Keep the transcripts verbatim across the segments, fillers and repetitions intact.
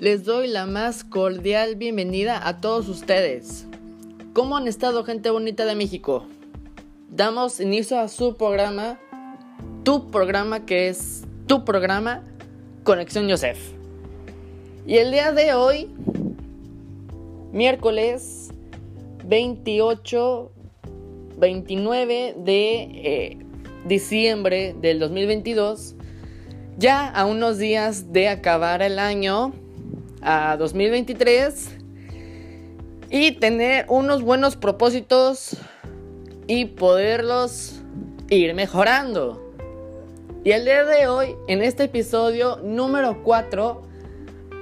Les doy la más cordial bienvenida a todos ustedes. ¿Cómo han estado, gente bonita de México? Damos inicio a su programa, tu programa que es tu programa, Conexión Yosef. Y el día de hoy, miércoles veintiocho, veintinueve de eh, diciembre del dos mil veintidós, ya a unos días de acabar el año a dos mil veintitrés y tener unos buenos propósitos y poderlos ir mejorando. Y el día de hoy, en este episodio número cuatro,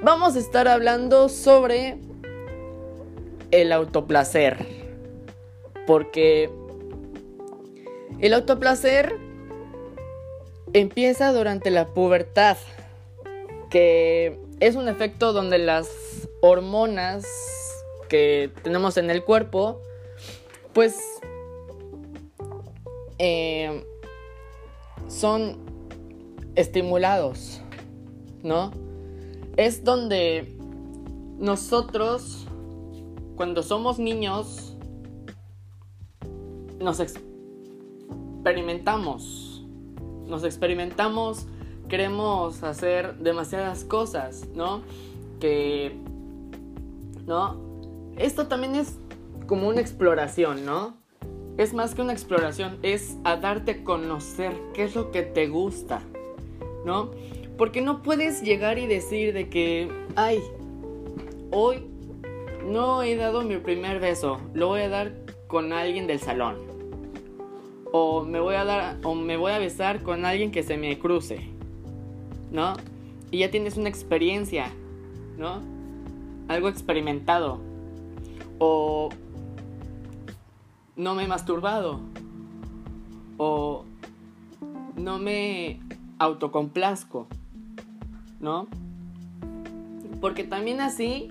vamos a estar hablando sobre el autoplacer. Porque el autoplacer empieza durante la pubertad, que es un efecto donde las hormonas que tenemos en el cuerpo, pues, eh, son estimulados, ¿no? Es donde nosotros, cuando somos niños, nos experimentamos, nos experimentamos, queremos hacer demasiadas cosas, ¿no? Que, ¿no? Esto también es como una exploración, ¿no? Es más que una exploración, es a darte a conocer qué es lo que te gusta, ¿no? Porque no puedes llegar y decir de que, ay, hoy no he dado mi primer beso, lo voy a dar con alguien del salón. O me voy a dar, o me voy a besar con alguien que se me cruce, ¿no? Y ya tienes una experiencia, ¿no? Algo experimentado. O no me he masturbado. O no me autocomplazco, ¿no? Porque también así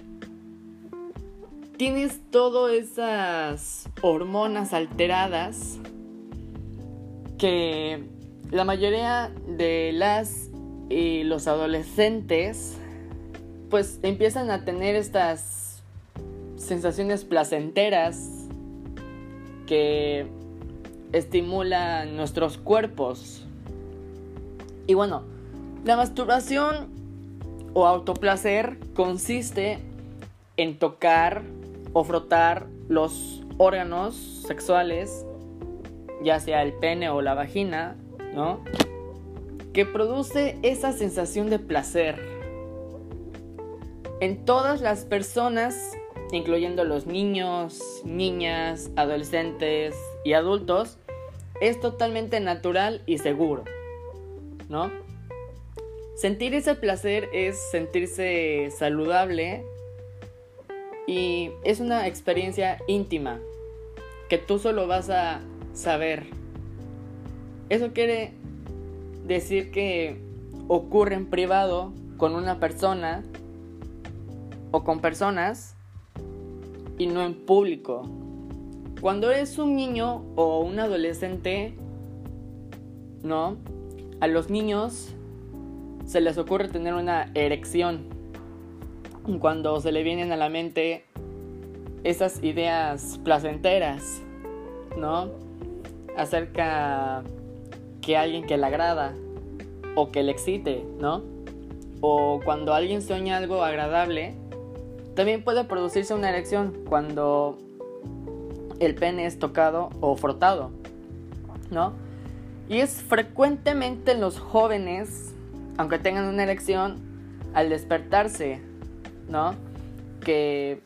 tienes todas esas hormonas alteradas que la mayoría de las y los adolescentes pues empiezan a tener estas sensaciones placenteras que estimulan nuestros cuerpos. Y bueno, la masturbación o autoplacer consiste en tocar o frotar los órganos sexuales, ya sea el pene o la vagina, ¿no? Que produce esa sensación de placer en todas las personas, incluyendo los niños, niñas, adolescentes y adultos. Es totalmente natural y seguro, ¿no? Sentir ese placer es sentirse saludable y es una experiencia íntima que tú solo vas a saber. Eso quiere decir que ocurre en privado con una persona o con personas y no en público. Cuando eres un niño o un adolescente, ¿no? A los niños se les ocurre tener una erección cuando se le vienen a la mente esas ideas placenteras, ¿no? Acerca que alguien que le agrada o que le excite, ¿no? O cuando alguien sueña algo agradable, también puede producirse una erección cuando el pene es tocado o frotado, ¿no? Y es frecuentemente en los jóvenes, aunque tengan una erección, al despertarse, ¿no? Que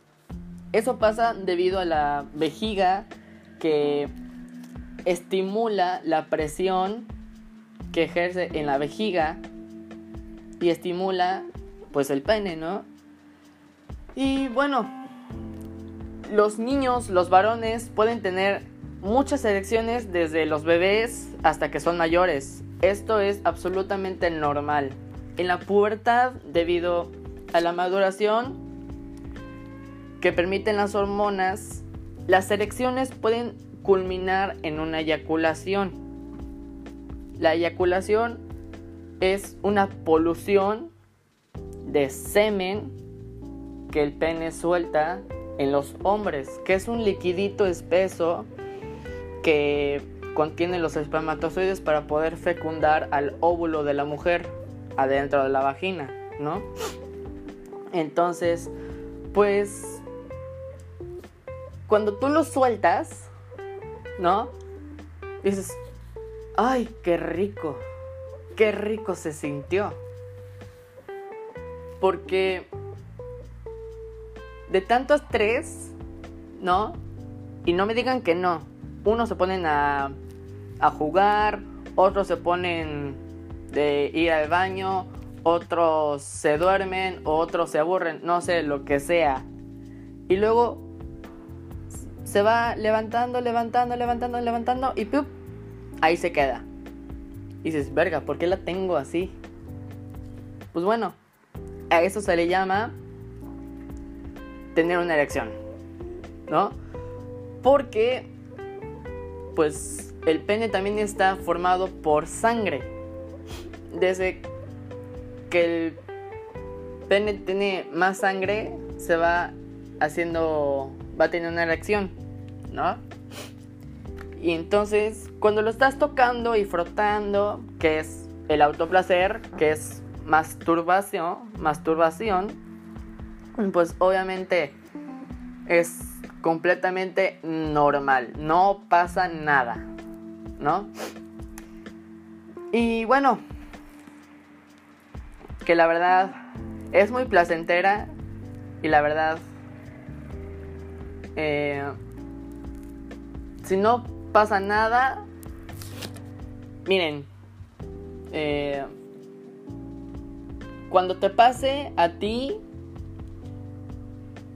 eso pasa debido a la vejiga que estimula la presión que ejerce en la vejiga y estimula, pues, el pene, ¿no? Y bueno, los niños, los varones pueden tener muchas erecciones desde los bebés hasta que son mayores. Esto es absolutamente normal. En la pubertad, debido a la maduración que permiten las hormonas, las erecciones pueden culminar en una eyaculación. La eyaculación es una polución de semen que el pene suelta en los hombres, que es un liquidito espeso que contiene los espermatozoides para poder fecundar al óvulo de la mujer adentro de la vagina, ¿no? Entonces, pues, cuando tú lo sueltas, ¿no? Dices, ¡ay, qué rico! ¡Qué rico se sintió! Porque de tanto estrés, ¿no? Y no me digan que no. Unos se ponen a, a jugar, otros se ponen de ir al baño, otros se duermen, otros se aburren, no sé, lo que sea. Y luego se va levantando, levantando, levantando, levantando y ¡pup! Ahí se queda. Y dices, verga, ¿por qué la tengo así? Pues bueno, a eso se le llama tener una erección, ¿no? Porque pues el pene también está formado por sangre. Desde que el pene tiene más sangre, se va haciendo, va a tener una erección, ¿no? Y entonces, cuando lo estás tocando y frotando, que es el autoplacer, que es masturbación, masturbación, pues obviamente es completamente normal, no pasa nada, ¿no? Y bueno, que la verdad es muy placentera y la verdad, eh, si no pasa nada, miren, eh, cuando te pase a ti,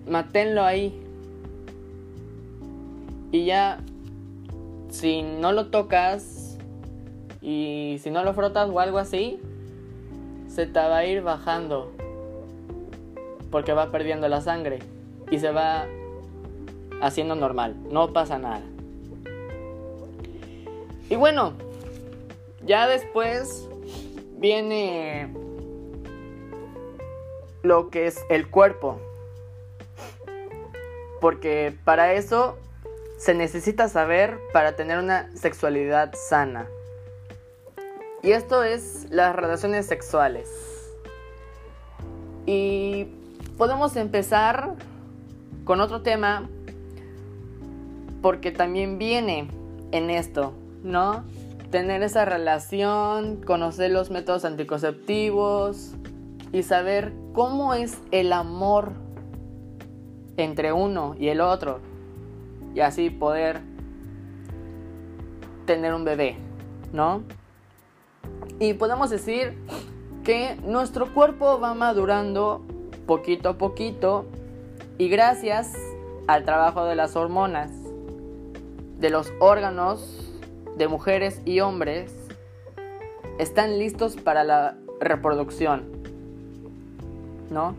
manténlo ahí. Y ya, si no lo tocas y si no lo frotas o algo así, se te va a ir bajando porque va perdiendo la sangre y se va haciendo normal, no pasa nada. Y bueno, ya después viene lo que es el cuerpo, porque para eso se necesita saber para tener una sexualidad sana. Y esto es las relaciones sexuales. Y podemos empezar con otro tema, porque también viene en esto, ¿no? Tener esa relación, conocer los métodos anticonceptivos y saber cómo es el amor entre uno y el otro. Y así poder tener un bebé, ¿no? Y podemos decir que nuestro cuerpo va madurando poquito a poquito y gracias al trabajo de las hormonas, de los órganos de mujeres y hombres, están listos para la reproducción, ¿no?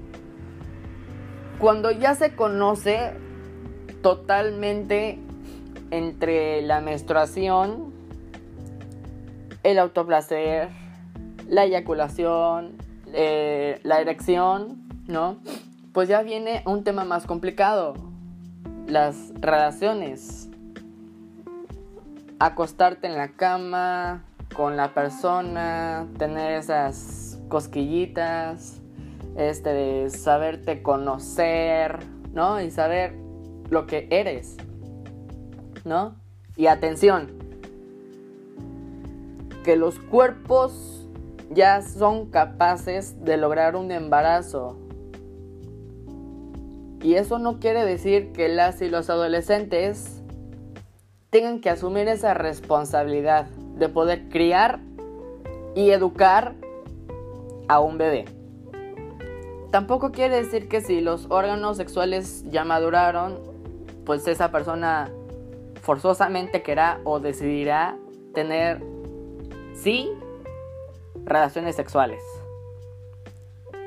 Cuando ya se conoce totalmente entre la menstruación, el autoplacer, la eyaculación, eh, la erección, ¿no? Pues ya viene un tema más complicado, las relaciones. Acostarte en la cama con la persona, tener esas cosquillitas, este, de saberte conocer, ¿no? Y saber lo que eres, ¿no? Y atención, que los cuerpos ya son capaces de lograr un embarazo. Y eso no quiere decir que las y los adolescentes tengan que asumir esa responsabilidad de poder criar y educar a un bebé. Tampoco quiere decir que si los órganos sexuales ya maduraron, pues esa persona forzosamente querrá o decidirá tener, sí, relaciones sexuales.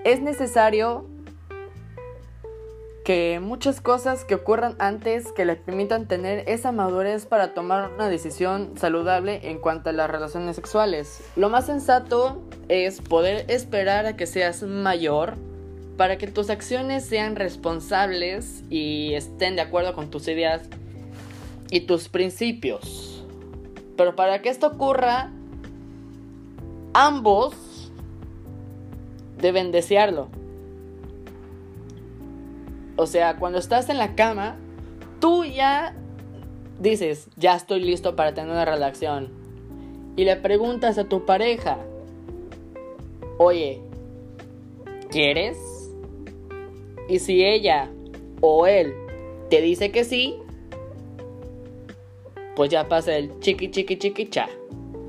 Es necesario que muchas cosas que ocurran antes que les permitan tener esa madurez para tomar una decisión saludable en cuanto a las relaciones sexuales. Lo más sensato es poder esperar a que seas mayor para que tus acciones sean responsables y estén de acuerdo con tus ideas y tus principios. Pero para que esto ocurra, ambos deben desearlo. O sea, cuando estás en la cama, tú ya dices, ya estoy listo para tener una relación. Y le preguntas a tu pareja, oye, ¿quieres? Y si ella o él te dice que sí, pues ya pasa el chiqui chiqui chiqui cha,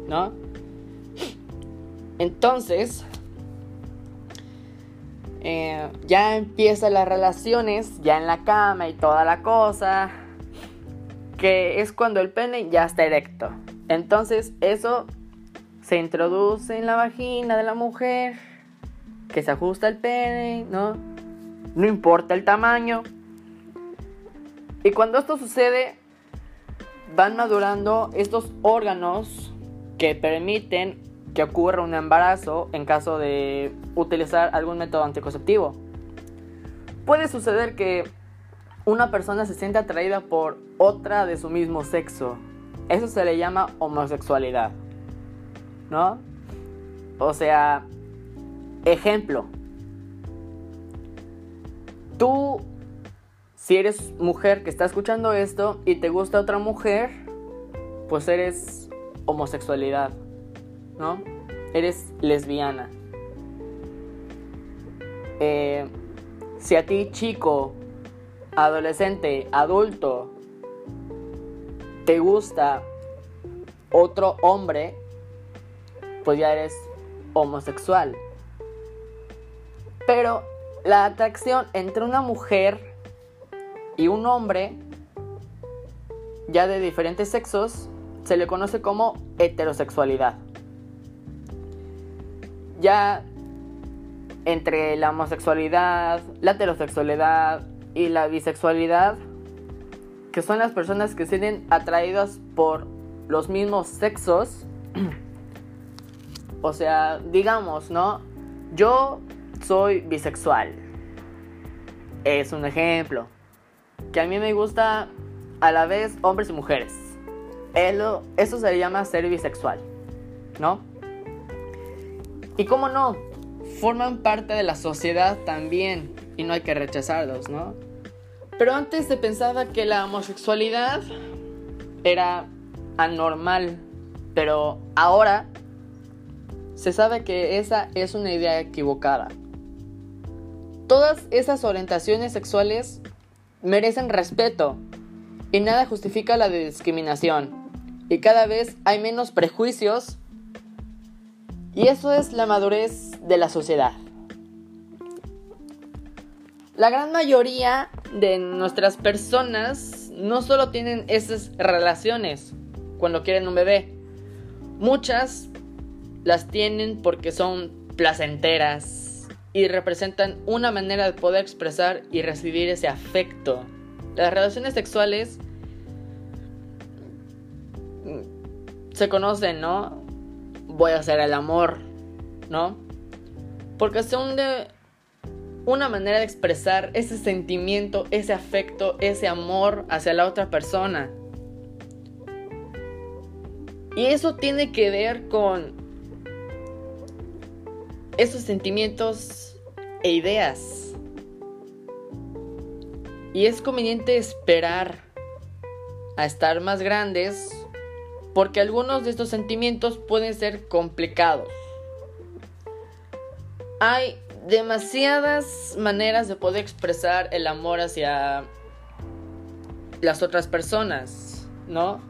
¿no? Entonces, eh, ya empiezan las relaciones, ya en la cama y toda la cosa, que es cuando el pene ya está erecto. Entonces, eso se introduce en la vagina de la mujer, que se ajusta el pene, ¿no? No importa el tamaño. Y cuando esto sucede, van madurando estos órganos que permiten que ocurra un embarazo en caso de utilizar algún método anticonceptivo. Puede suceder que una persona se sienta atraída por otra de su mismo sexo. Eso se le llama homosexualidad, ¿no? O sea, ejemplo, tú, si eres mujer que está escuchando esto y te gusta otra mujer, pues eres homosexualidad, ¿no? Eres lesbiana. Eh, si a ti, chico, adolescente, adulto, te gusta otro hombre, pues ya eres homosexual. Pero la atracción entre una mujer y un hombre, ya de diferentes sexos, se le conoce como heterosexualidad. Ya entre la homosexualidad, la heterosexualidad y la bisexualidad, que son las personas que se sienten atraídas por los mismos sexos, o sea, digamos, ¿no? Yo soy bisexual. Es un ejemplo. Que a mí me gusta a la vez hombres y mujeres. Eso, eso se le llama ser bisexual, ¿no? Y cómo no, forman parte de la sociedad también y no hay que rechazarlos, ¿no? Pero antes se pensaba que la homosexualidad era anormal, pero ahora se sabe que esa es una idea equivocada. Todas esas orientaciones sexuales merecen respeto y nada justifica la discriminación. Y cada vez hay menos prejuicios y eso es la madurez de la sociedad. La gran mayoría de nuestras personas no solo tienen esas relaciones cuando quieren un bebé. Muchas las tienen porque son placenteras y representan una manera de poder expresar y recibir ese afecto. Las relaciones sexuales se conocen, ¿no? Voy a hacer el amor, ¿no? Porque son de una manera de expresar ese sentimiento, ese afecto, ese amor hacia la otra persona. Y eso tiene que ver con esos sentimientos e ideas. Y es conveniente esperar a estar más grandes porque algunos de estos sentimientos pueden ser complicados. Hay demasiadas maneras de poder expresar el amor hacia las otras personas, ¿no?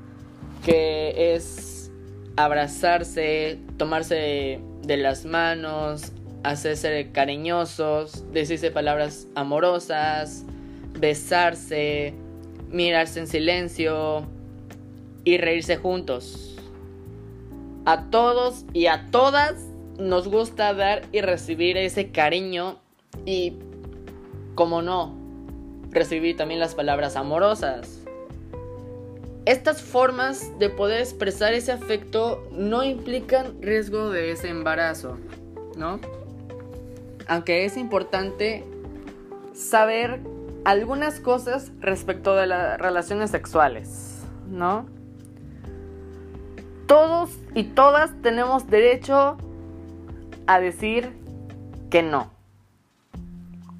Que es abrazarse, tomarse de las manos, hacerse cariñosos, decirse palabras amorosas, besarse, mirarse en silencio y reírse juntos. A todos y a todas nos gusta dar y recibir ese cariño y, como no, recibir también las palabras amorosas. Estas formas de poder expresar ese afecto no implican riesgo de ese embarazo, ¿no? aunque es importante saber algunas cosas respecto de las relaciones sexuales, ¿no? Todos y todas tenemos derecho a decir que no,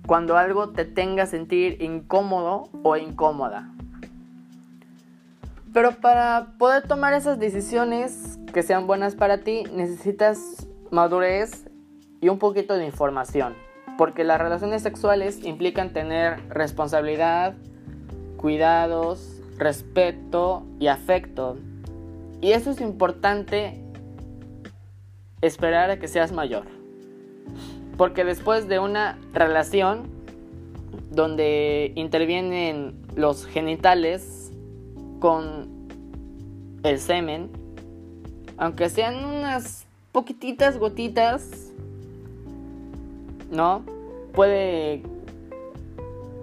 cuando algo te tenga sentir incómodo o incómoda. Pero para poder tomar esas decisiones que sean buenas para ti, necesitas madurez y un poquito de información, porque las relaciones sexuales implican tener responsabilidad, cuidados, respeto y afecto. Y eso es importante esperar a que seas mayor, porque después de una relación donde intervienen los genitales con el semen, aunque sean unas poquititas gotitas, ¿no?, puede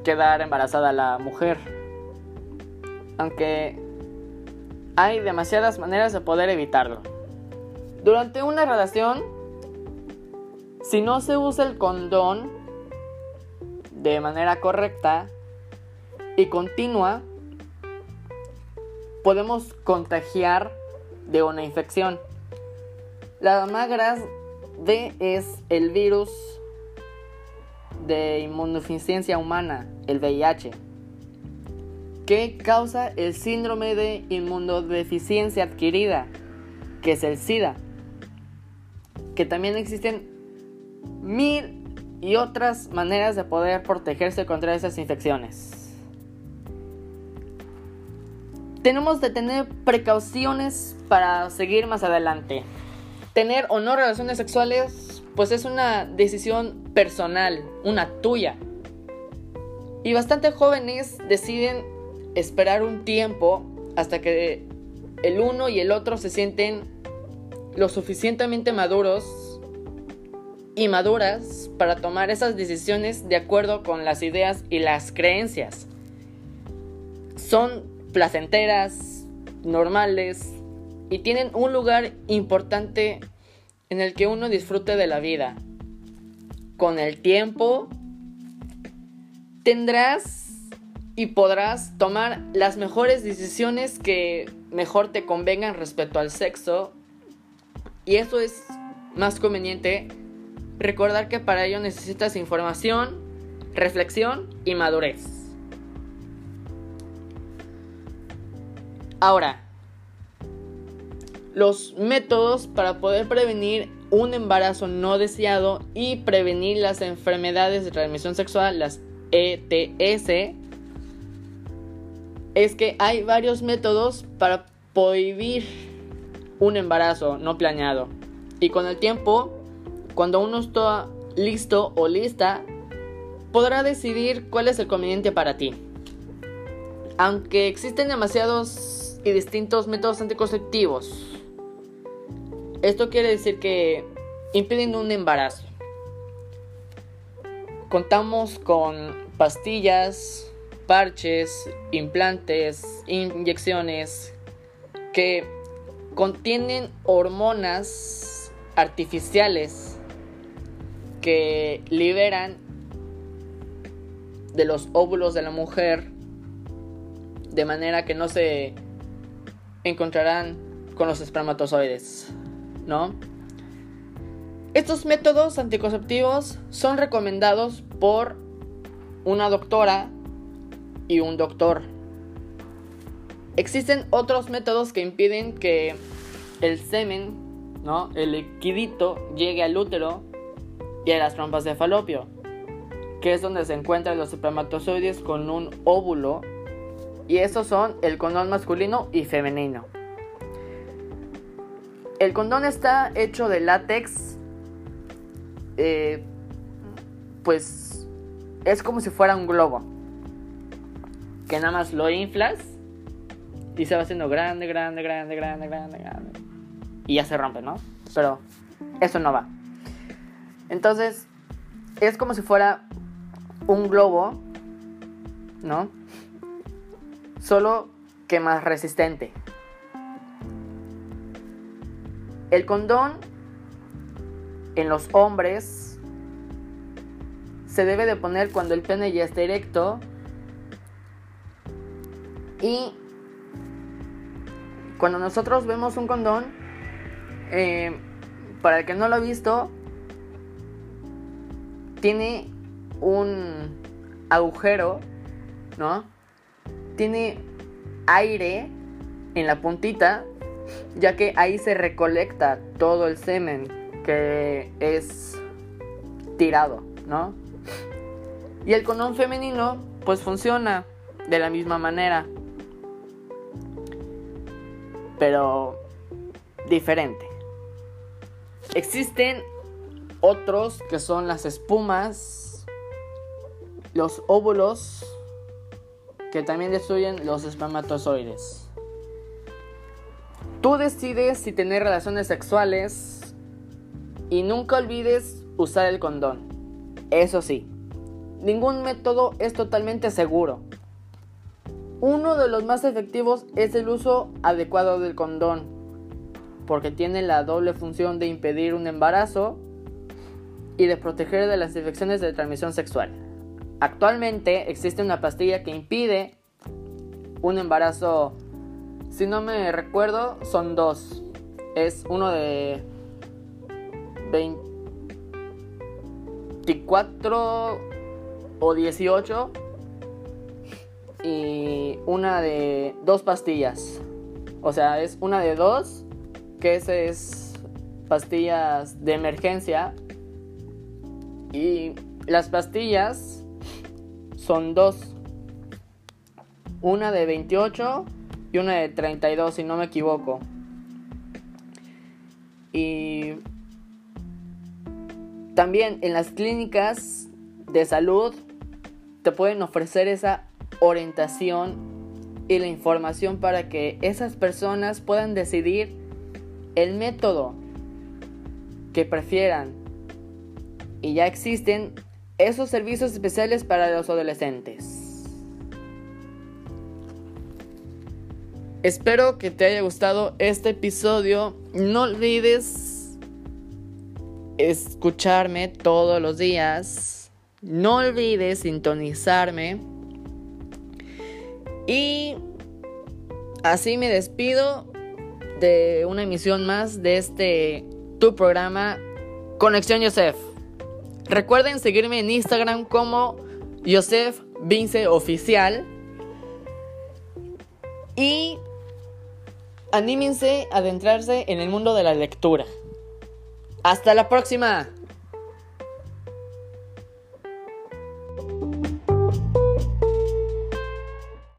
quedar embarazada la mujer. Aunque hay demasiadas maneras de poder evitarlo. Durante una relación, si no se usa el condón de manera correcta y continua, podemos contagiar de una infección. La más grave es el virus de inmunodeficiencia humana, el V I H, que causa el síndrome de inmunodeficiencia adquirida, que es el SIDA, que también existen mil y otras maneras de poder protegerse contra esas infecciones. Tenemos que tener precauciones para seguir más adelante. Tener o no relaciones sexuales, pues es una decisión personal, una tuya. Y bastante jóvenes deciden esperar un tiempo hasta que el uno y el otro se sienten lo suficientemente maduros y maduras para tomar esas decisiones de acuerdo con las ideas y las creencias. Son placenteras, normales y tienen un lugar importante en el que uno disfrute de la vida. Con el tiempo tendrás y podrás tomar las mejores decisiones que mejor te convengan respecto al sexo. Y eso es más conveniente. Recordar que para ello necesitas información, reflexión y madurez. Ahora, los métodos para poder prevenir un embarazo no deseado y prevenir las enfermedades de transmisión sexual, las E T S, es que hay varios métodos para prohibir un embarazo no planeado. Y con el tiempo, cuando uno está listo o lista, podrá decidir cuál es el conveniente para ti. Aunque existen demasiados y distintos métodos anticonceptivos, esto quiere decir que impiden un embarazo. Contamos con pastillas, parches, implantes, inyecciones que contienen hormonas artificiales que liberan de los óvulos de la mujer, de manera que no se encontrarán con los espermatozoides, ¿no? Estos métodos anticonceptivos son recomendados por una doctora y un doctor. Existen otros métodos que impiden que el semen, ¿no?, el liquidito, llegue al útero y a las trompas de falopio, que es donde se encuentran los espermatozoides con un óvulo, y esos son el condón masculino y femenino. El condón está hecho de látex, eh, pues es como si fuera un globo, que nada más lo inflas y se va haciendo grande, grande, grande, grande, grande, grande, y ya se rompe, ¿no? Pero eso no va. Entonces, es como si fuera un globo, ¿no?, solo que más resistente. El condón en los hombres se debe de poner cuando el pene ya está erecto y cuando nosotros vemos un condón, eh, para el que no lo ha visto, tiene un agujero, ¿no? Tiene aire en la puntita, ya que ahí se recolecta todo el semen que es tirado, ¿no? Y el condón femenino pues funciona de la misma manera, pero diferente. Existen otros que son las espumas, los óvulos, que también destruyen los espermatozoides. Tú decides si tener relaciones sexuales y nunca olvides usar el condón. Eso sí, ningún método es totalmente seguro. Uno de los más efectivos es el uso adecuado del condón, porque tiene la doble función de impedir un embarazo y de proteger de las infecciones de transmisión sexual. Actualmente existe una pastilla que impide un embarazo, si no me recuerdo, son dos. Es uno de veinticuatro o dieciocho y una de dos pastillas. O sea, es una de dos, que ese es pastillas de emergencia. Y las pastillas son dos, una de veintiocho y una de treinta y dos, si no me equivoco. Y también en las clínicas de salud te pueden ofrecer esa orientación y la información para que esas personas puedan decidir el método que prefieran. Y ya existen esos servicios especiales para los adolescentes. Espero que te haya gustado este episodio. No olvides escucharme todos los días. No olvides sintonizarme. Y así me despido de una emisión más de este tu programa Conexión Yosef. Recuerden seguirme en Instagram como yosefvinceoficial. Y anímense a adentrarse en el mundo de la lectura. ¡Hasta la próxima!